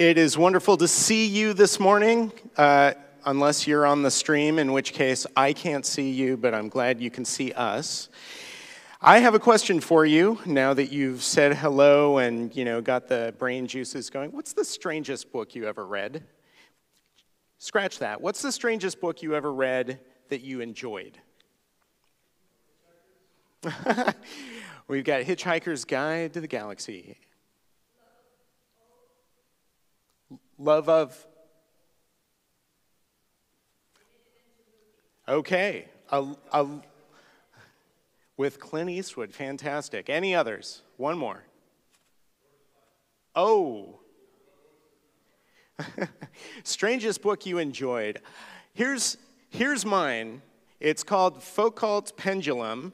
It is wonderful to see you this morning, unless you're on the stream, in which case I can't see you, but I'm glad you can see us. I have a question for you now that you've said hello and, you know, got the brain juices going. What's the strangest book you ever read? Scratch that. What's the strangest book you ever read that you enjoyed? We've got Hitchhiker's Guide to the Galaxy. Love of? Okay. With Clint Eastwood, fantastic. Any others? One more. Oh. Strangest book you enjoyed. Here's mine. It's called Foucault's Pendulum.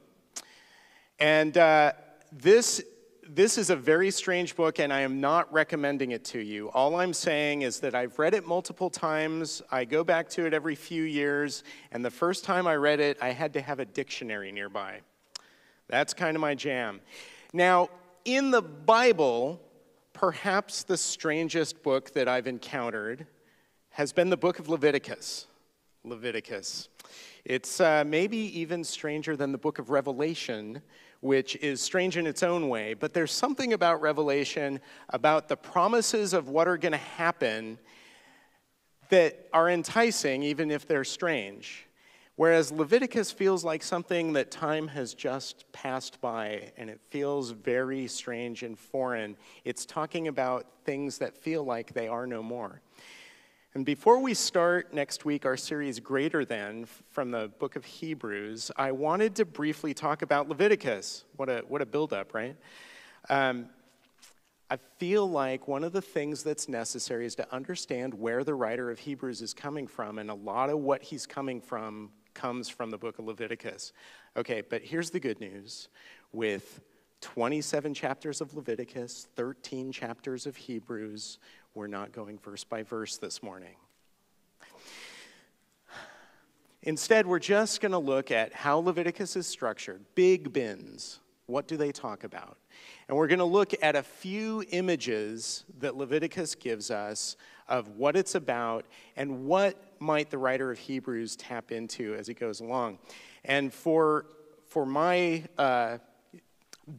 And this is a very strange book, and I am not recommending it to you. All I'm saying is that I've read it multiple times. I go back to it every few years, and the first time I read it, I had to have a dictionary nearby. That's kind of my jam. Now, in the Bible, perhaps the strangest book that I've encountered has been the book of Leviticus. It's maybe even stranger than the book of Revelation, which is strange in its own way, but there's something about Revelation, about the promises of what are going to happen, that are enticing, even if they're strange. Whereas Leviticus feels like something that time has just passed by, and it feels very strange and foreign. It's talking about things that feel like they are no more. And before we start next week our series Greater Than from the book of Hebrews, I wanted to briefly talk about Leviticus. What a buildup, right? I feel like one of the things that's necessary is to understand where the writer of Hebrews is coming from, and a lot of what he's coming from comes from the book of Leviticus. Okay, but here's the good news. With 27 chapters of Leviticus, 13 chapters of Hebrews, we're not going verse by verse this morning. Instead, we're just going to look at how Leviticus is structured. Big bins. What do they talk about? And we're going to look at a few images that Leviticus gives us of what it's about and what might the writer of Hebrews tap into as he goes along. And for my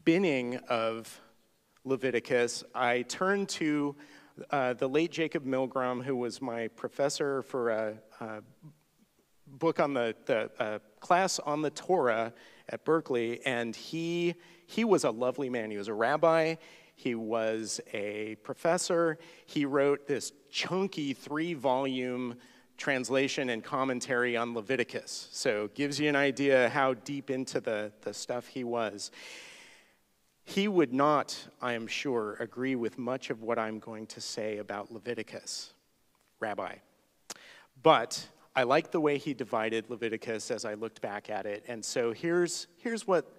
binning of Leviticus, I turn to the late Jacob Milgram, who was my professor for a book on the class on the Torah at Berkeley, and he was a lovely man. He was a rabbi. He was a professor. He wrote this chunky 3-volume translation and commentary on Leviticus. So it gives you an idea how deep into the stuff he was. He would not, I am sure, agree with much of what I'm going to say about Leviticus, Rabbi. But I like the way he divided Leviticus as I looked back at it. And so here's what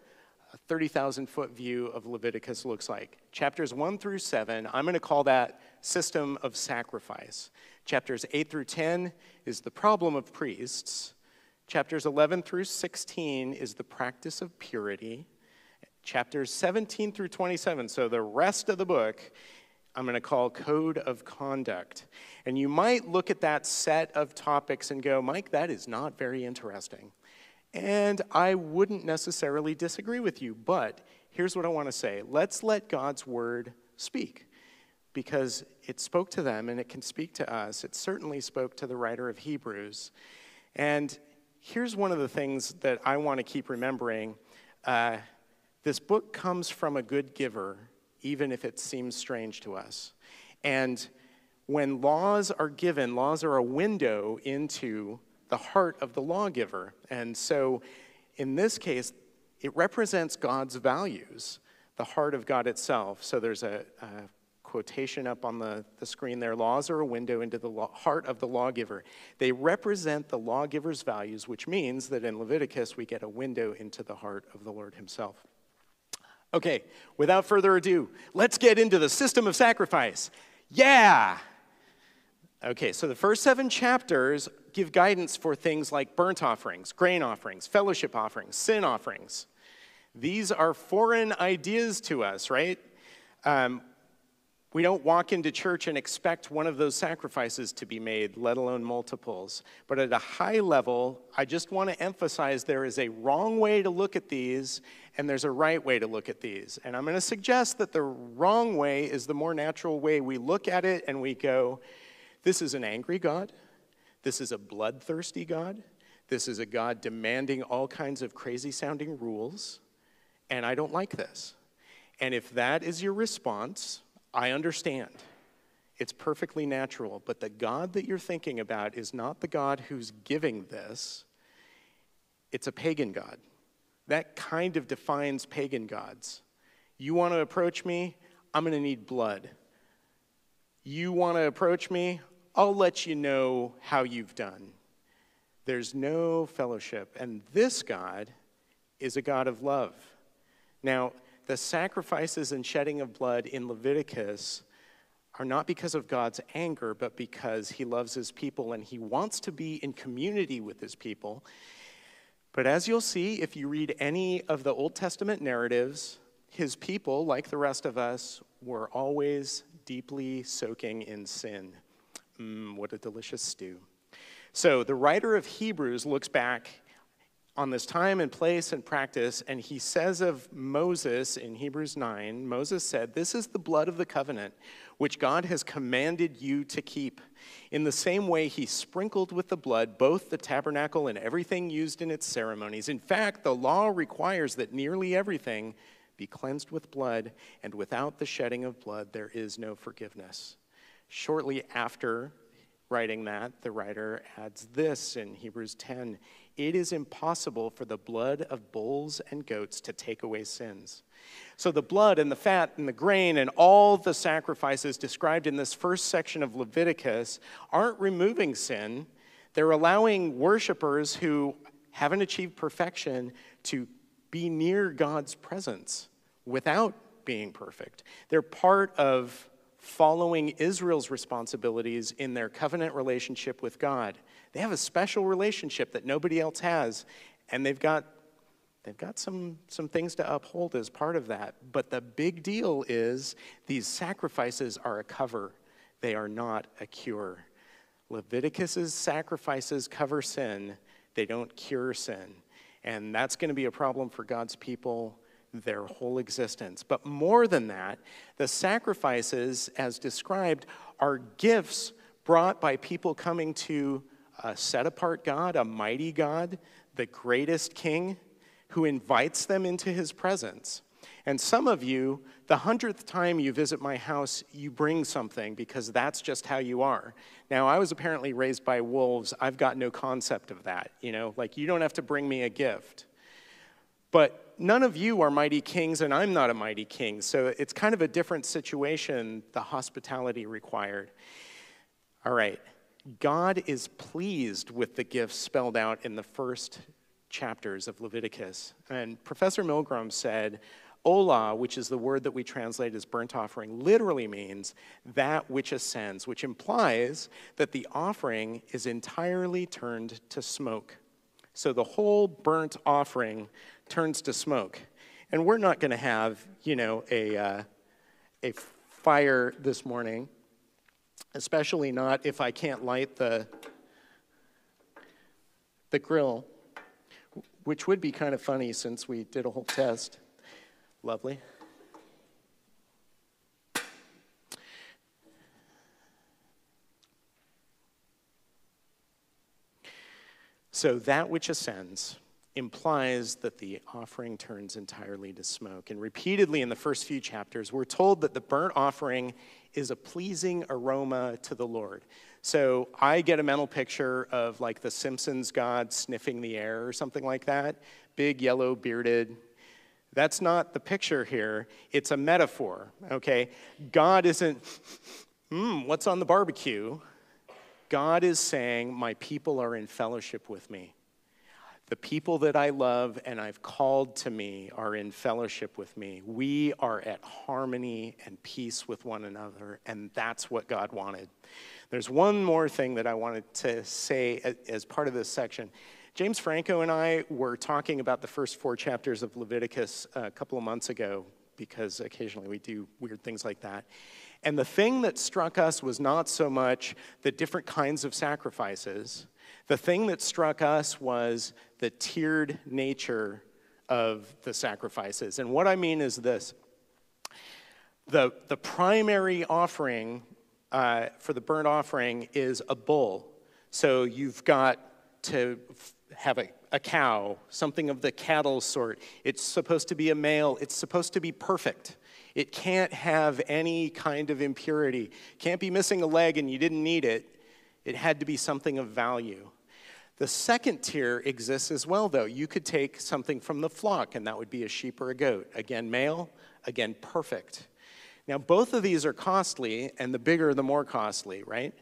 a 30,000-foot view of Leviticus looks like. Chapters 1 through 7, I'm going to call that system of sacrifice. Chapters 8 through 10 is the problem of priests. Chapters 11 through 16 is the practice of purity. Chapters 17 through 27, so the rest of the book, I'm going to call Code of Conduct. And you might look at that set of topics and go, Mike, that is not very interesting. And I wouldn't necessarily disagree with you, but here's what I want to say. Let's let God's word speak, because it spoke to them and it can speak to us. It certainly spoke to the writer of Hebrews. And here's one of the things that I want to keep remembering. This book comes from a good giver, even if it seems strange to us. And when laws are given, laws are a window into the heart of the lawgiver. And so in this case, it represents God's values, the heart of God itself. So there's a quotation up on the screen there. Laws are a window into the heart of the lawgiver. They represent the lawgiver's values, which means that in Leviticus, we get a window into the heart of the Lord himself. Okay, without further ado, let's get into the system of sacrifice. Yeah! Okay, so the first 7 chapters give guidance for things like burnt offerings, grain offerings, fellowship offerings, sin offerings. These are foreign ideas to us, right? We don't walk into church and expect one of those sacrifices to be made, let alone multiples. But at a high level, I just want to emphasize there is a wrong way to look at these, and there's a right way to look at these. And I'm going to suggest that the wrong way is the more natural way. We look at it and we go, this is an angry God. This is a bloodthirsty God. This is a God demanding all kinds of crazy-sounding rules, and I don't like this. And if that is your response, I understand. It's perfectly natural, but the God that you're thinking about is not the God who's giving this. It's a pagan God. That kind of defines pagan gods. You want to approach me? I'm going to need blood. You want to approach me? I'll let you know how you've done. There's no fellowship, and this God is a God of love. Now, the sacrifices and shedding of blood in Leviticus are not because of God's anger, but because he loves his people and he wants to be in community with his people. But as you'll see, if you read any of the Old Testament narratives, his people, like the rest of us, were always deeply soaking in sin. What a delicious stew. So the writer of Hebrews looks back on this time and place and practice, and he says of Moses in Hebrews 9, Moses said, "This is the blood of the covenant, which God has commanded you to keep. In the same way, he sprinkled with the blood both the tabernacle and everything used in its ceremonies. In fact, the law requires that nearly everything be cleansed with blood, and without the shedding of blood, there is no forgiveness." Shortly after writing that, the writer adds this in Hebrews 10, "It is impossible for the blood of bulls and goats to take away sins." So the blood and the fat and the grain and all the sacrifices described in this first section of Leviticus aren't removing sin. They're allowing worshipers who haven't achieved perfection to be near God's presence without being perfect. They're part of following Israel's responsibilities in their covenant relationship with God. They have a special relationship that nobody else has, and they've got some things to uphold as part of that. But the big deal is these sacrifices are a cover. They are not a cure. Leviticus's sacrifices cover sin. They don't cure sin. And that's going to be a problem for God's people their whole existence. But more than that, the sacrifices, as described, are gifts brought by people coming to a set-apart God, a mighty God, the greatest king, who invites them into his presence. And some of you, the 100th time you visit my house, you bring something because that's just how you are. Now, I was apparently raised by wolves. I've got no concept of that. You know, like, you don't have to bring me a gift. But none of you are mighty kings, and I'm not a mighty king, so it's kind of a different situation, the hospitality required. All right, God is pleased with the gifts spelled out in the first chapters of Leviticus. And Professor Milgram said, "Olah," which is the word that we translate as burnt offering, literally means that which ascends, which implies that the offering is entirely turned to smoke. So the whole burnt offering turns to smoke. And we're not going to have, you know, a fire this morning, especially not if I can't light the grill, which would be kind of funny since we did a whole test. Lovely. So that which ascends implies that the offering turns entirely to smoke. And repeatedly in the first few chapters, we're told that the burnt offering is a pleasing aroma to the Lord. So I get a mental picture of like the Simpsons God sniffing the air or something like that, big, yellow, bearded. That's not the picture here. It's a metaphor, okay? God isn't, what's on the barbecue? God is saying, my people are in fellowship with me. The people that I love and I've called to me are in fellowship with me. We are at harmony and peace with one another, and that's what God wanted. There's one more thing that I wanted to say as part of this section. James Franco and I were talking about the first four chapters of Leviticus a couple of months ago, because occasionally we do weird things like that. And the thing that struck us was not so much the different kinds of sacrifices. The thing that struck us was the tiered nature of the sacrifices. And what I mean is this. The primary offering for the burnt offering is a bull. So you've got to have a cow, something of the cattle sort. It's supposed to be a male. It's supposed to be perfect. It can't have any kind of impurity. Can't be missing a leg and you didn't need it. It had to be something of value. The second tier exists as well, though. You could take something from the flock, and that would be a sheep or a goat. Again, male. Again, perfect. Now, both of these are costly, and the bigger, the more costly, right?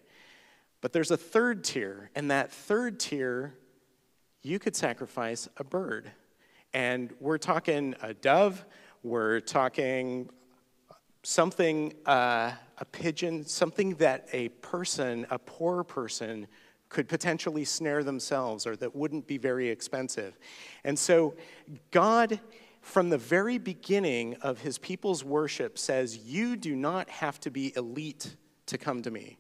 But there's a third tier, and that third tier, you could sacrifice a bird. And we're talking a dove, we're talking something, a pigeon, something that a person, a poor person, could potentially snare themselves or that wouldn't be very expensive. And so God, from the very beginning of his people's worship, says, you do not have to be elite to come to me.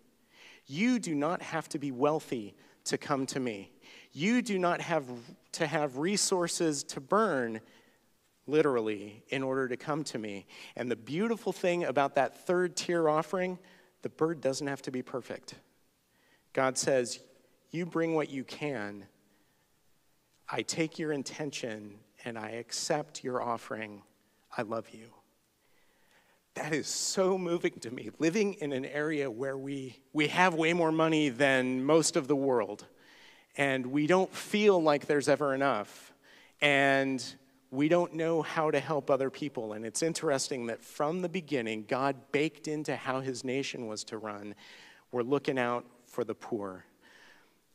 You do not have to be wealthy to come to me. You do not have to have resources to burn, literally, in order to come to me. And the beautiful thing about that third tier offering, the bird doesn't have to be perfect. God says, you bring what you can. I take your intention and I accept your offering. I love you. That is so moving to me, living in an area where we have way more money than most of the world, and we don't feel like there's ever enough, and we don't know how to help other people. And it's interesting that from the beginning, God baked into how his nation was to run, we're looking out for the poor.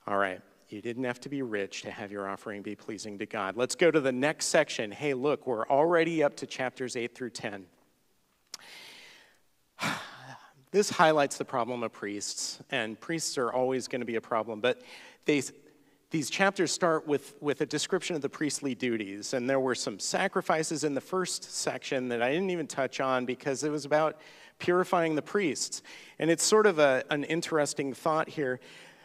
All right, you didn't have to be rich to have your offering be pleasing to God. Let's go to the next section. Hey, look, we're already up to chapters 8 through 10. This highlights the problem of priests, and priests are always going to be a problem, but these chapters start with a description of the priestly duties, and there were some sacrifices in the first section that I didn't even touch on because it was about purifying the priests, and it's sort of an interesting thought here.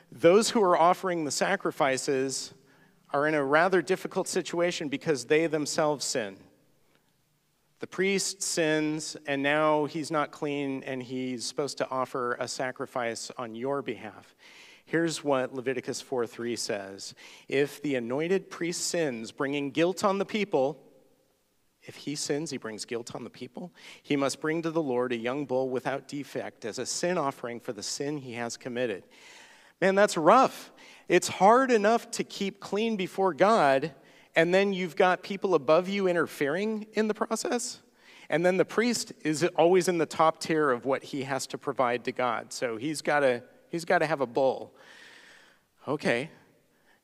Those who are offering the sacrifices are in a rather difficult situation because they themselves sin. The priest sins, and now he's not clean, and he's supposed to offer a sacrifice on your behalf. Here's what Leviticus 4:3 says. If the anointed priest sins, bringing guilt on the people, if he sins, he brings guilt on the people, he must bring to the Lord a young bull without defect as a sin offering for the sin he has committed. Man, that's rough. It's hard enough to keep clean before God, and then you've got people above you interfering in the process. And then the priest is always in the top tier of what he has to provide to God. So he's got to have a bull. Okay.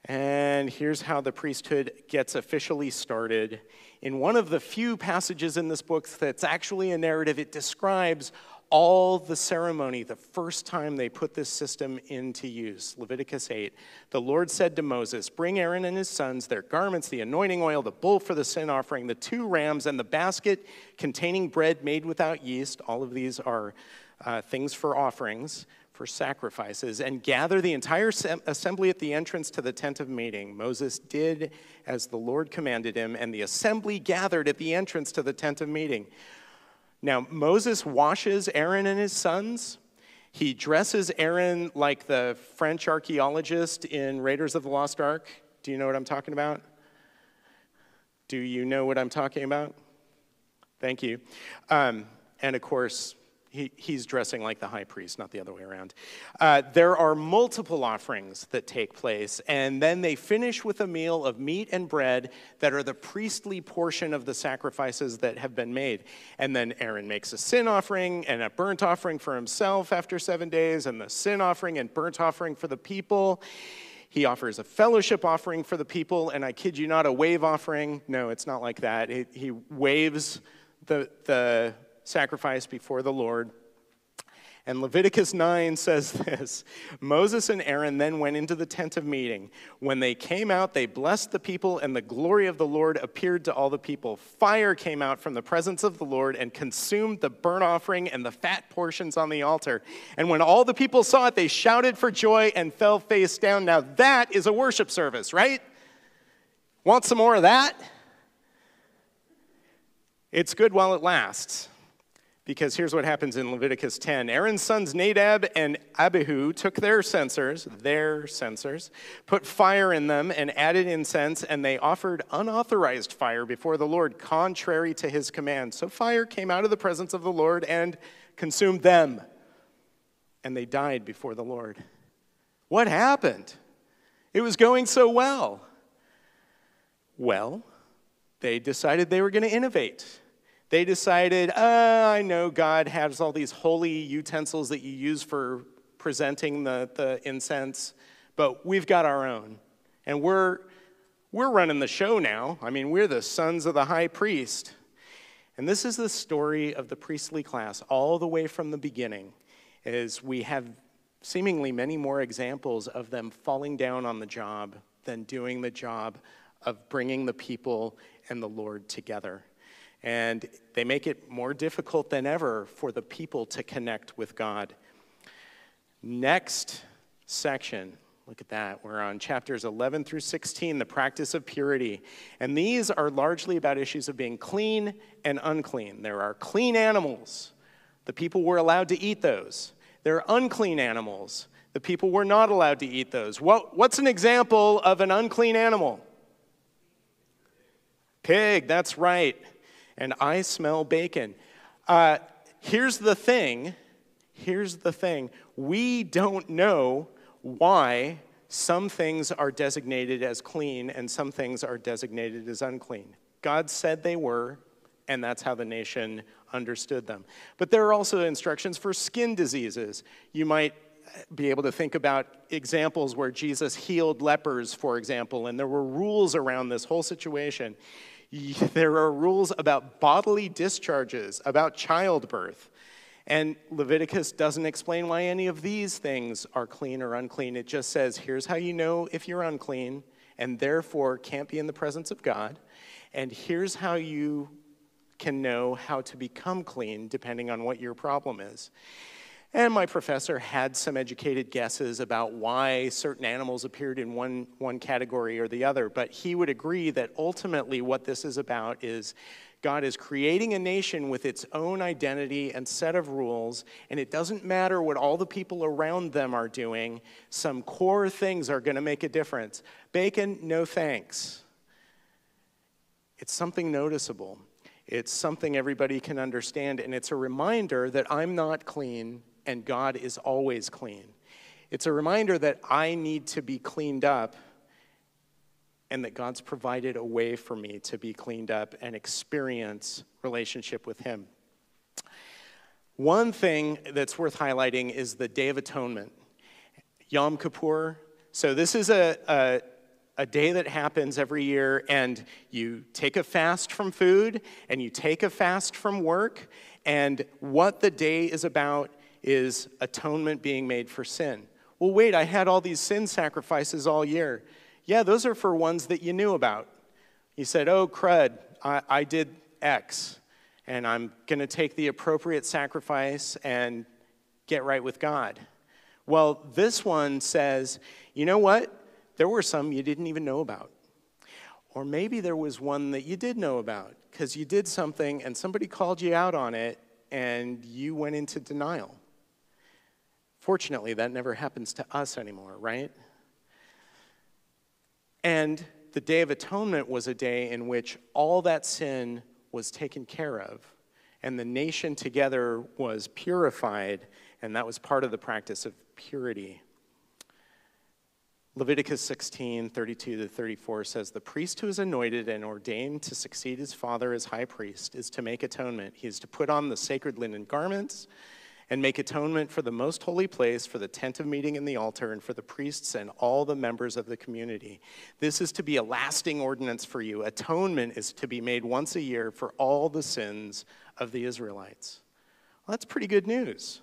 And here's how the priesthood gets officially started. In one of the few passages in this book that's actually a narrative, it describes all the ceremony, the first time they put this system into use. Leviticus 8, the Lord said to Moses, bring Aaron and his sons, their garments, the anointing oil, the bull for the sin offering, the 2 rams, and the basket containing bread made without yeast. All of these are things for offerings, for sacrifices, and gather the entire assembly at the entrance to the tent of meeting. Moses did as the Lord commanded him, and the assembly gathered at the entrance to the tent of meeting. Now, Moses washes Aaron and his sons. He dresses Aaron like the French archaeologist in Raiders of the Lost Ark. Do you know what I'm talking about? Do you know what I'm talking about? Thank you. And of course, he's dressing like the high priest, not the other way around. There are multiple offerings that take place, and then they finish with a meal of meat and bread that are the priestly portion of the sacrifices that have been made. And then Aaron makes a sin offering and a burnt offering for himself after 7 days, and the sin offering and burnt offering for the people. He offers a fellowship offering for the people, and I kid you not, a wave offering. No, it's not like that. He waves the sacrifice before the Lord. And Leviticus 9 says this: Moses and Aaron then went into the tent of meeting. When they came out, they blessed the people, and the glory of the Lord appeared to all the people. Fire came out from the presence of the Lord and consumed the burnt offering and the fat portions on the altar. And when all the people saw it, they shouted for joy and fell face down. Now that is a worship service, right? Want some more of that? It's good while it lasts. Because here's what happens in Leviticus 10. Aaron's sons Nadab and Abihu took their censers, put fire in them and added incense, and they offered unauthorized fire before the Lord, contrary to his command. So fire came out of the presence of the Lord and consumed them, and they died before the Lord. What happened? It was going so well. Well, they decided they were going to innovate. They decided, I know God has all these holy utensils that you use for presenting the incense, but we've got our own. And we're running the show now. I mean, we're the sons of the high priest. And this is the story of the priestly class all the way from the beginning, is we have seemingly many more examples of them falling down on the job than doing the job of bringing the people and the Lord together. And they make it more difficult than ever for the people to connect with God. Next section, look at that. We're on chapters 11 through 16, the practice of purity. And these are largely about issues of being clean and unclean. There are clean animals. The people were allowed to eat those. There are unclean animals. The people were not allowed to eat those. What's an example of an unclean animal? Pig, that's right. And I smell bacon. Here's the thing. We don't know why some things are designated as clean and some things are designated as unclean. God said they were, and that's how the nation understood them. But there are also instructions for skin diseases. You might be able to think about examples where Jesus healed lepers, for example, and there were rules around this whole situation. There are rules about bodily discharges, about childbirth. And Leviticus doesn't explain why any of these things are clean or unclean. It just says, here's how you know if you're unclean and therefore can't be in the presence of God. And here's how you can know how to become clean depending on what your problem is. And my professor had some educated guesses about why certain animals appeared in one category or the other, but he would agree that ultimately what this is about is God is creating a nation with its own identity and set of rules, and it doesn't matter what all the people around them are doing. Some core things are going to make a difference. Bacon, no thanks. It's something noticeable. It's something everybody can understand, and it's a reminder that I'm not clean, and God is always clean. It's a reminder that I need to be cleaned up and that God's provided a way for me to be cleaned up and experience relationship with him. One thing that's worth highlighting is the Day of Atonement, Yom Kippur. So this is a day that happens every year, and you take a fast from food and you take a fast from work, and what the day is about is atonement being made for sin. Well, wait, I had all these sin sacrifices all year. Yeah, those are for ones that you knew about. You said, oh, crud, I did X, and I'm going to take the appropriate sacrifice and get right with God. Well, this one says, you know what? There were some you didn't even know about. Or maybe there was one that you did know about because you did something and somebody called you out on it and you went into denial. Fortunately, that never happens to us anymore, right? And the Day of Atonement was a day in which all that sin was taken care of, and the nation together was purified, and that was part of the practice of purity. Leviticus 16, 32 to 34 says, the priest who is anointed and ordained to succeed his father as high priest is to make atonement. He is to put on the sacred linen garments and make atonement for the most holy place, for the tent of meeting and the altar, and for the priests and all the members of the community. This is to be a lasting ordinance for you. Atonement is to be made once a year for all the sins of the Israelites. Well, that's pretty good news.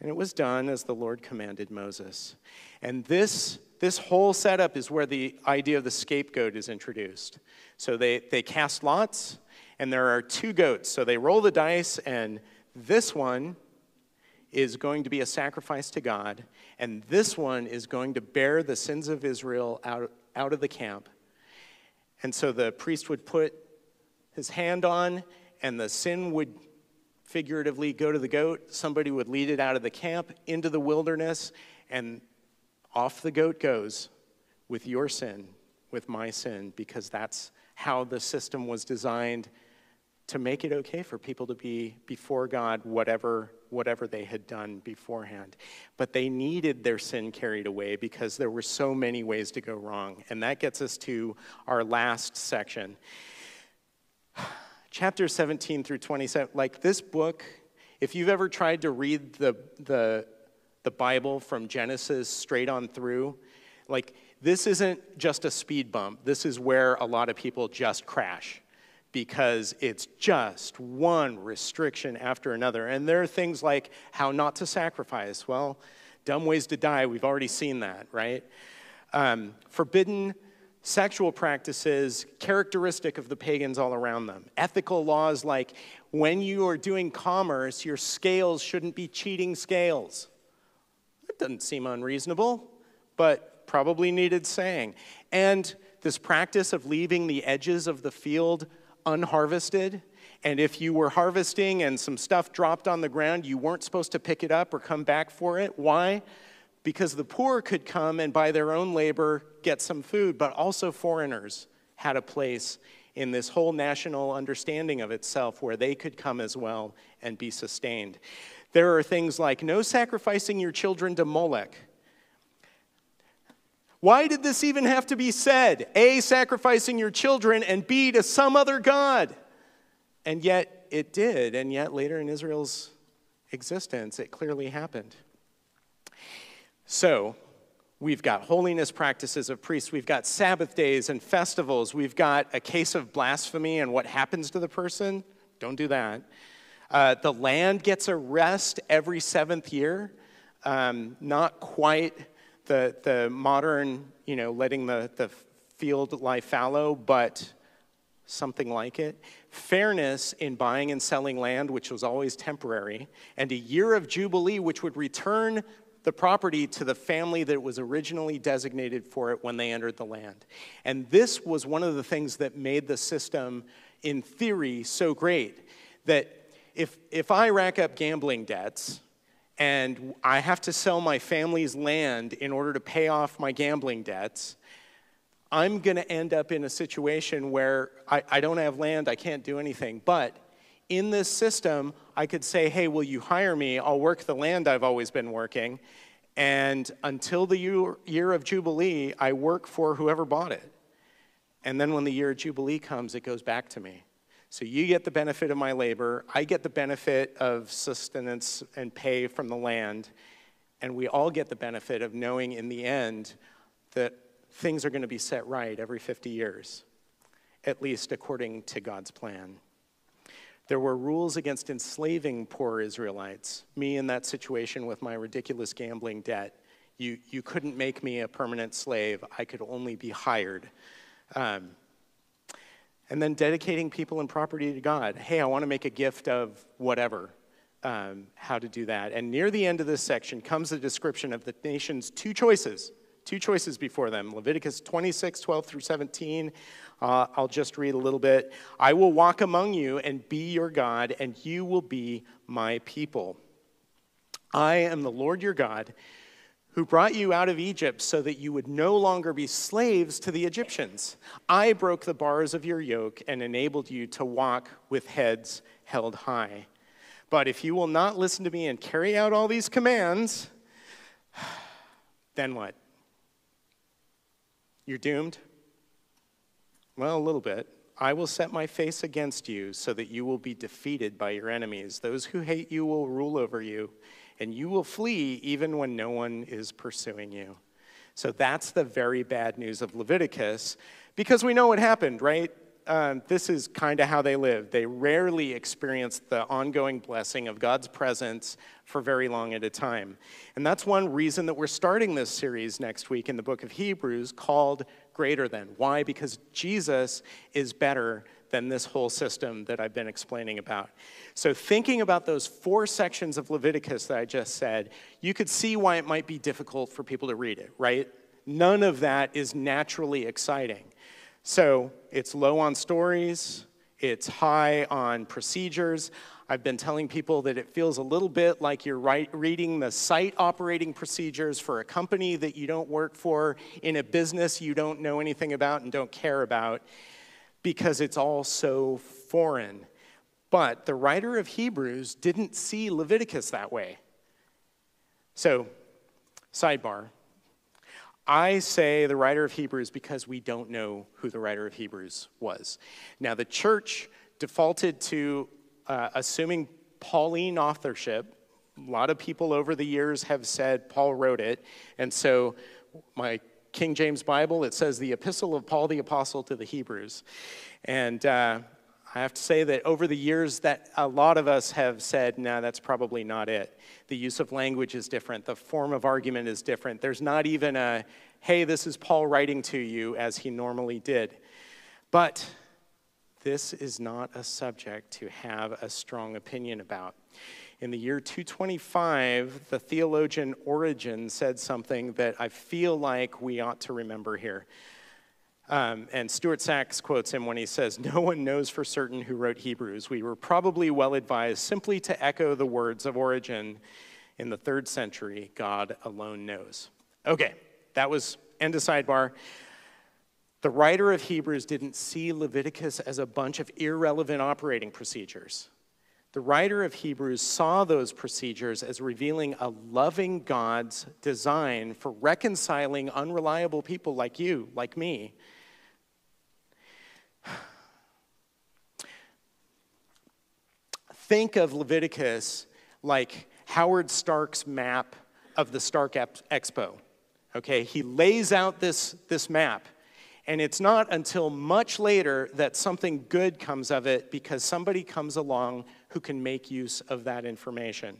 And it was done as the Lord commanded Moses. And this whole setup is where the idea of the scapegoat is introduced. So they cast lots, and there are two goats. So they roll the dice, and this one is going to be a sacrifice to God, and this one is going to bear the sins of Israel out of the camp. And so the priest would put his hand on, and the sin would figuratively go to the goat. Somebody would lead it out of the camp into the wilderness, and off the goat goes with your sin, with my sin, because that's how the system was designed to make it okay for people to be before God, whatever they had done beforehand. But they needed their sin carried away because there were so many ways to go wrong. And that gets us to our last section. Chapters 17 through 27, like this book, if you've ever tried to read the Bible from Genesis straight on through, like this isn't just a speed bump. This is where a lot of people just crash, because it's just one restriction after another. And there are things like how not to sacrifice. Well, dumb ways to die, we've already seen that, right? Forbidden sexual practices, characteristic of the pagans all around them. Ethical laws like when you are doing commerce, your scales shouldn't be cheating scales. That doesn't seem unreasonable, but probably needed saying. And this practice of leaving the edges of the field unharvested, and if you were harvesting and some stuff dropped on the ground, you weren't supposed to pick it up or come back for it. Why? Because the poor could come and by their own labor get some food, but also foreigners had a place in this whole national understanding of itself where they could come as well and be sustained. There are things like no sacrificing your children to Molech. Why did this even have to be said? A, sacrificing your children, and B, to some other god. And yet it did, and yet later in Israel's existence, it clearly happened. So we've got holiness practices of priests, we've got Sabbath days and festivals, we've got a case of blasphemy and what happens to the person. Don't do that. The land gets a rest every seventh year, not quite the modern, you know, letting the field lie fallow, but something like it. Fairness in buying and selling land, which was always temporary, and a year of Jubilee, which would return the property to the family that was originally designated for it when they entered the land. And this was one of the things that made the system, in theory, so great, that if I rack up gambling debts, and I have to sell my family's land in order to pay off my gambling debts, I'm gonna end up in a situation where I don't have land, I can't do anything. But in this system, I could say, hey, will you hire me? I'll work the land I've always been working. And until the year of Jubilee, I work for whoever bought it. And then when the year of Jubilee comes, it goes back to me. So you get the benefit of my labor, I get the benefit of sustenance and pay from the land, and we all get the benefit of knowing in the end that things are going to be set right every 50 years, at least according to God's plan. There were rules against enslaving poor Israelites. Me in that situation with my ridiculous gambling debt, you couldn't make me a permanent slave, I could only be hired. And then dedicating people and property to God. Hey, I want to make a gift of whatever, how to do that. And near the end of this section comes the description of the nation's two choices before them. Leviticus 26, 12 through 17. I'll just read a little bit. I will walk among you and be your God, and you will be my people. I am the Lord your God, who brought you out of Egypt so that you would no longer be slaves to the Egyptians. I broke the bars of your yoke and enabled you to walk with heads held high. But if you will not listen to me and carry out all these commands, then what? You're doomed? Well, a little bit. I will set my face against you so that you will be defeated by your enemies. Those who hate you will rule over you, and you will flee even when no one is pursuing you. So that's the very bad news of Leviticus, because we know what happened, right? This is kind of how they lived. They rarely experienced the ongoing blessing of God's presence for very long at a time. And that's one reason that we're starting this series next week in the book of Hebrews called Greater Than. Why? Because Jesus is better than this whole system that I've been explaining about. So thinking about those four sections of Leviticus that I just said, you could see why it might be difficult for people to read it, right? None of that is naturally exciting. So it's low on stories, it's high on procedures. I've been telling people that it feels a little bit like you're reading the site operating procedures for a company that you don't work for, in a business you don't know anything about and don't care about, because it's all so foreign. But the writer of Hebrews didn't see Leviticus that way. So, sidebar. I say the writer of Hebrews because we don't know who the writer of Hebrews was. Now, the church defaulted to assuming Pauline authorship. A lot of people over the years have said Paul wrote it. And so my King James Bible, it says the epistle of Paul the apostle to the Hebrews. And I have to say that over the years that a lot of us have said, no, that's probably not it. The use of language is different. The form of argument is different. There's not even a, hey, this is Paul writing to you, as he normally did. But this is not a subject to have a strong opinion about. In the year 225, the theologian Origen said something that I feel like we ought to remember here. And Stuart Sachs quotes him when he says, "No one knows for certain who wrote Hebrews. We were probably well advised simply to echo the words of Origen in the 3rd century, God alone knows." Okay, that was end of sidebar. The writer of Hebrews didn't see Leviticus as a bunch of irrelevant operating procedures. The writer of Hebrews saw those procedures as revealing a loving God's design for reconciling unreliable people like you, like me. Think of Leviticus like Howard Stark's map of the Stark Expo. Okay, he lays out this map. And it's not until much later that something good comes of it, because somebody comes along who can make use of that information.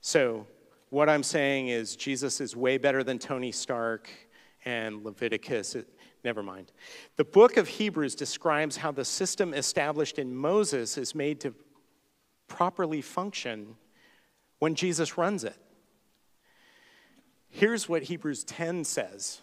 So what I'm saying is Jesus is way better than Tony Stark and Leviticus. Never mind. The book of Hebrews describes how the system established in Moses is made to properly function when Jesus runs it. Here's what Hebrews 10 says.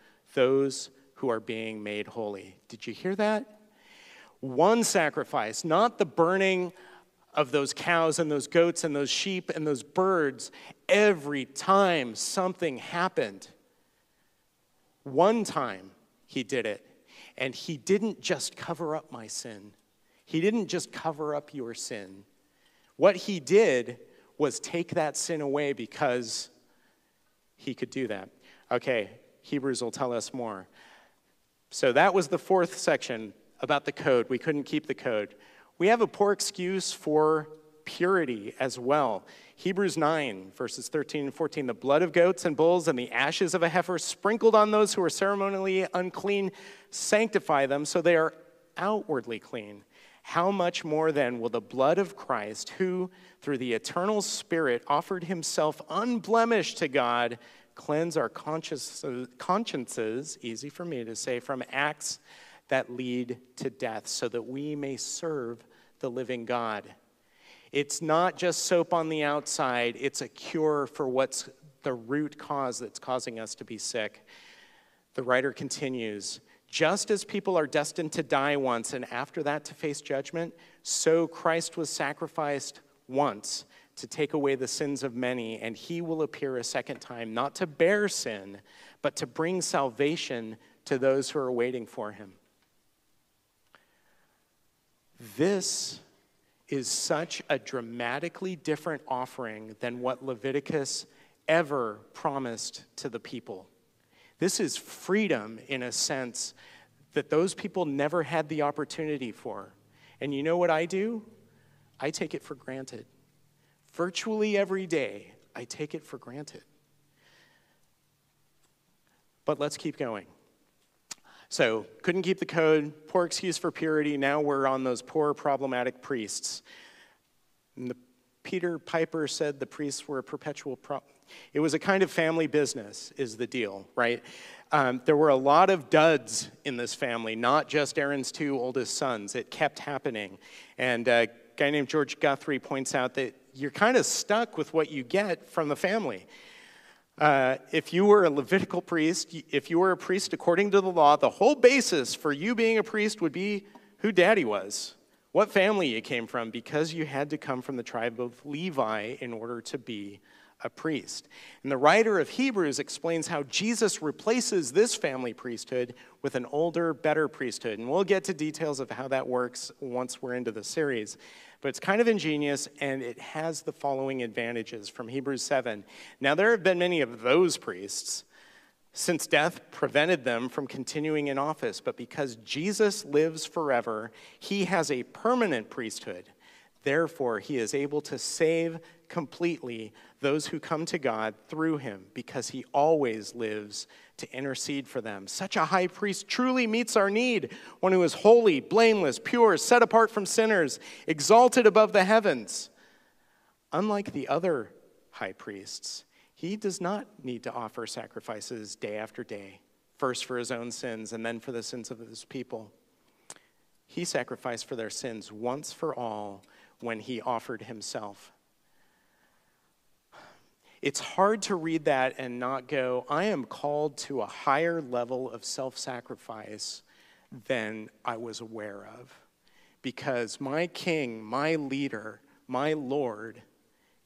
those who are being made holy. Did you hear that? One sacrifice, not the burning of those cows and those goats and those sheep and those birds. Every time something happened, one time he did it. And he didn't just cover up my sin. He didn't just cover up your sin. What he did was take that sin away, because he could do that. Okay. Hebrews will tell us more. So that was the 4th section about the code. We couldn't keep the code. We have a poor excuse for purity as well. Hebrews 9, verses 13 and 14, the blood of goats and bulls and the ashes of a heifer sprinkled on those who are ceremonially unclean sanctify them so they are outwardly clean. How much more then will the blood of Christ, who through the eternal Spirit offered himself unblemished to God, cleanse our consciences, easy for me to say, from acts that lead to death, so that we may serve the living God. It's not just soap on the outside. It's a cure for what's the root cause that's causing us to be sick. The writer continues, just as people are destined to die once and after that to face judgment, so Christ was sacrificed once to take away the sins of many, and he will appear a second time, not to bear sin, but to bring salvation to those who are waiting for him. This is such a dramatically different offering than what Leviticus ever promised to the people. This is freedom in a sense that those people never had the opportunity for. And you know what I do? I take it for granted. Virtually every day, I take it for granted. But let's keep going. So, couldn't keep the code, poor excuse for purity, now we're on those poor problematic priests. And Peter Piper said the priests were a perpetual problem. It was a kind of family business is the deal, right? There were a lot of duds in this family, not just Aaron's two oldest sons. It kept happening. And a guy named George Guthrie points out that you're kind of stuck with what you get from the family. If you were a Levitical priest, if you were a priest according to the law, the whole basis for you being a priest would be who daddy was, what family you came from, because you had to come from the tribe of Levi in order to be a priest. And the writer of Hebrews explains how Jesus replaces this family priesthood with an older, better priesthood. And we'll get to details of how that works once we're into the series. But it's kind of ingenious, and it has the following advantages from Hebrews 7. Now, there have been many of those priests since death prevented them from continuing in office. But because Jesus lives forever, he has a permanent priesthood. Therefore, he is able to save completely those who come to God through him, because he always lives to intercede for them. Such a high priest truly meets our need, one who is holy, blameless, pure, set apart from sinners, exalted above the heavens. Unlike the other high priests, he does not need to offer sacrifices day after day, first for his own sins and then for the sins of his people. He sacrificed for their sins once for all when he offered himself. It's hard to read that and not go, I am called to a higher level of self-sacrifice than I was aware of. Because my king, my leader, my Lord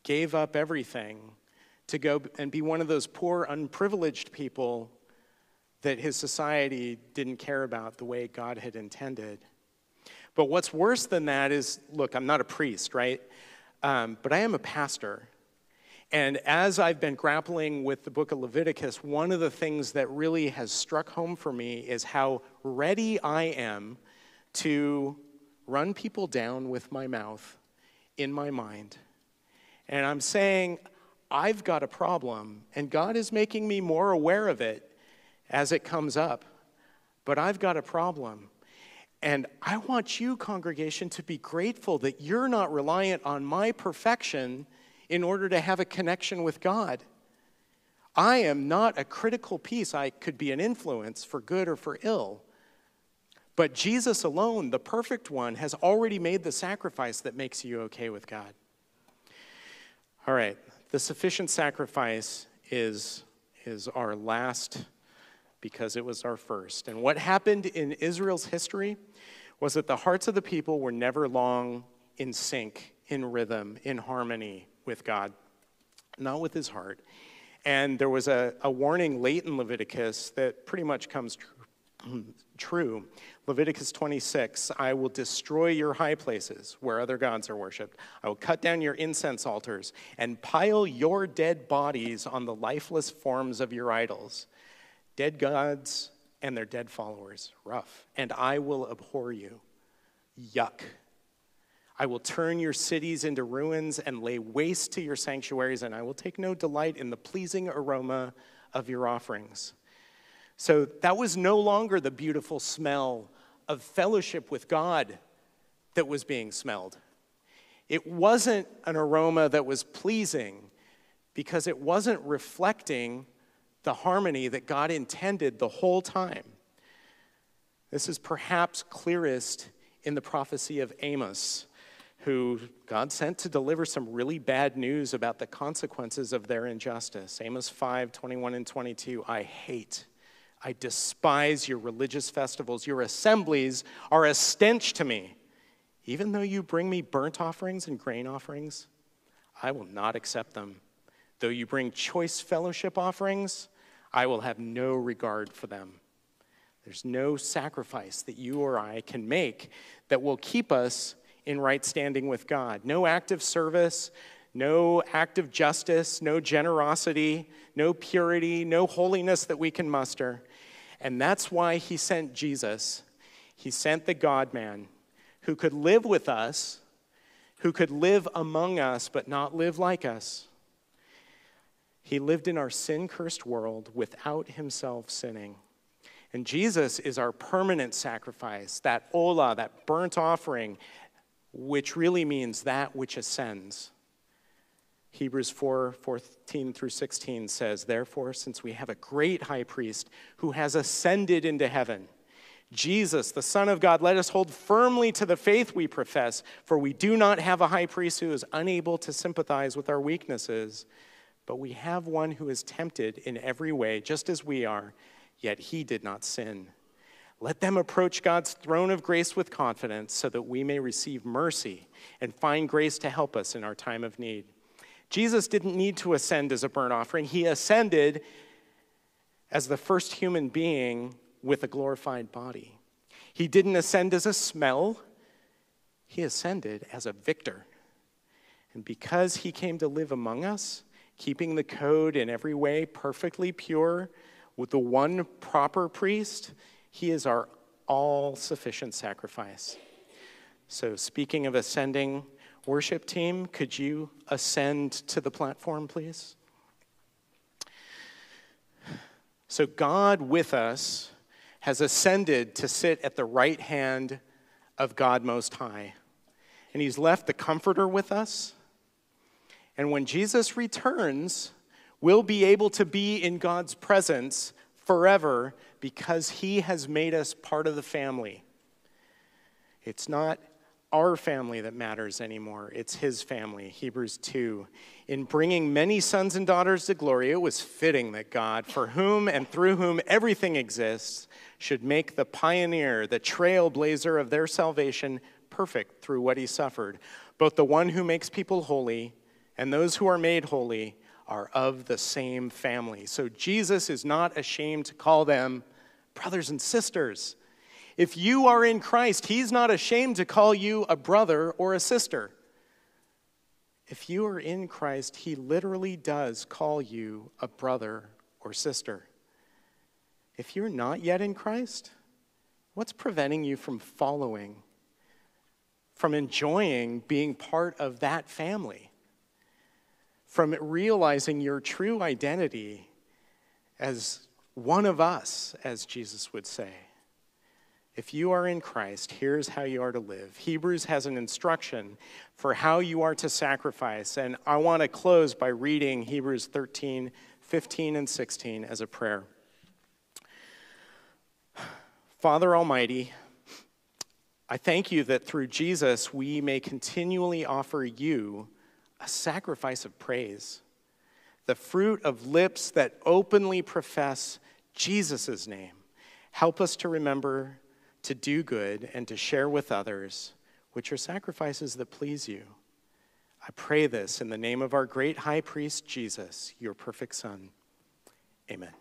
gave up everything to go and be one of those poor, unprivileged people that his society didn't care about the way God had intended. But what's worse than that is, look, I'm not a priest, right? But I am a pastor. And as I've been grappling with the book of Leviticus, one of the things that really has struck home for me is how ready I am to run people down with my mouth, in my mind. And I'm saying, I've got a problem, and God is making me more aware of it as it comes up. But I've got a problem. And I want you, congregation, to be grateful that you're not reliant on my perfection in order to have a connection with God. I am not a critical piece. I could be an influence for good or for ill. But Jesus alone, the perfect one, has already made the sacrifice that makes you okay with God. All right, the sufficient sacrifice is our last, because it was our first. And what happened in Israel's history was that the hearts of the people were never long in sync, in rhythm, in harmony with God, not with his heart. And there was a warning late in Leviticus that pretty much comes true. Leviticus 26, I will destroy your high places where other gods are worshipped. I will cut down your incense altars and pile your dead bodies on the lifeless forms of your idols. Dead gods and their dead followers, rough. And I will abhor you, yuck. I will turn your cities into ruins and lay waste to your sanctuaries, and I will take no delight in the pleasing aroma of your offerings. So that was no longer the beautiful smell of fellowship with God that was being smelled. It wasn't an aroma that was pleasing, because it wasn't reflecting the harmony that God intended the whole time. This is perhaps clearest in the prophecy of Amos, who God sent to deliver some really bad news about the consequences of their injustice. Amos 5, 21 and 22, I hate, I despise your religious festivals. Your assemblies are a stench to me. Even though you bring me burnt offerings and grain offerings, I will not accept them. Though you bring choice fellowship offerings, I will have no regard for them. There's no sacrifice that you or I can make that will keep us in right standing with God. No act of service, no act of justice, no generosity, no purity, no holiness that we can muster. And that's why he sent Jesus. He sent the God-man who could live with us, who could live among us but not live like us. He lived in our sin-cursed world without himself sinning. And Jesus is our permanent sacrifice, that olah, that burnt offering, which really means that which ascends. Hebrews 4:14 through 16 says, "Therefore, since we have a great high priest who has ascended into heaven, Jesus, the Son of God, let us hold firmly to the faith we profess, for we do not have a high priest who is unable to sympathize with our weaknesses, but we have one who is tempted in every way, just as we are, yet he did not sin. Let them approach God's throne of grace with confidence so that we may receive mercy and find grace to help us in our time of need." Jesus didn't need to ascend as a burnt offering. He ascended as the first human being with a glorified body. He didn't ascend as a smell. He ascended as a victor. And because he came to live among us, keeping the code in every way perfectly pure, with the one proper priest, he is our all-sufficient sacrifice. So speaking of ascending, worship team, could you ascend to the platform, please? So God with us has ascended to sit at the right hand of God Most High. And he's left the Comforter with us. And when Jesus returns, we'll be able to be in God's presence forever because he has made us part of the family. It's not our family that matters anymore. It's his family, Hebrews 2. "In bringing many sons and daughters to glory, it was fitting that God, for whom and through whom everything exists, should make the pioneer, the trailblazer of their salvation perfect through what he suffered. Both the one who makes people holy and those who are made holy are of the same family." So Jesus is not ashamed to call them brothers and sisters. If you are in Christ, he's not ashamed to call you a brother or a sister. If you are in Christ, he literally does call you a brother or sister. If you're not yet in Christ, what's preventing you from following, from enjoying being part of that family? From realizing your true identity as one of us, as Jesus would say. If you are in Christ, here's how you are to live. Hebrews has an instruction for how you are to sacrifice, and I want to close by reading Hebrews 13, 15, and 16 as a prayer. "Father Almighty, I thank you that through Jesus we may continually offer you a sacrifice of praise, the fruit of lips that openly profess Jesus' name. Help us to remember to do good and to share with others, which are sacrifices that please you. I pray this in the name of our great high priest, Jesus, your perfect Son. Amen."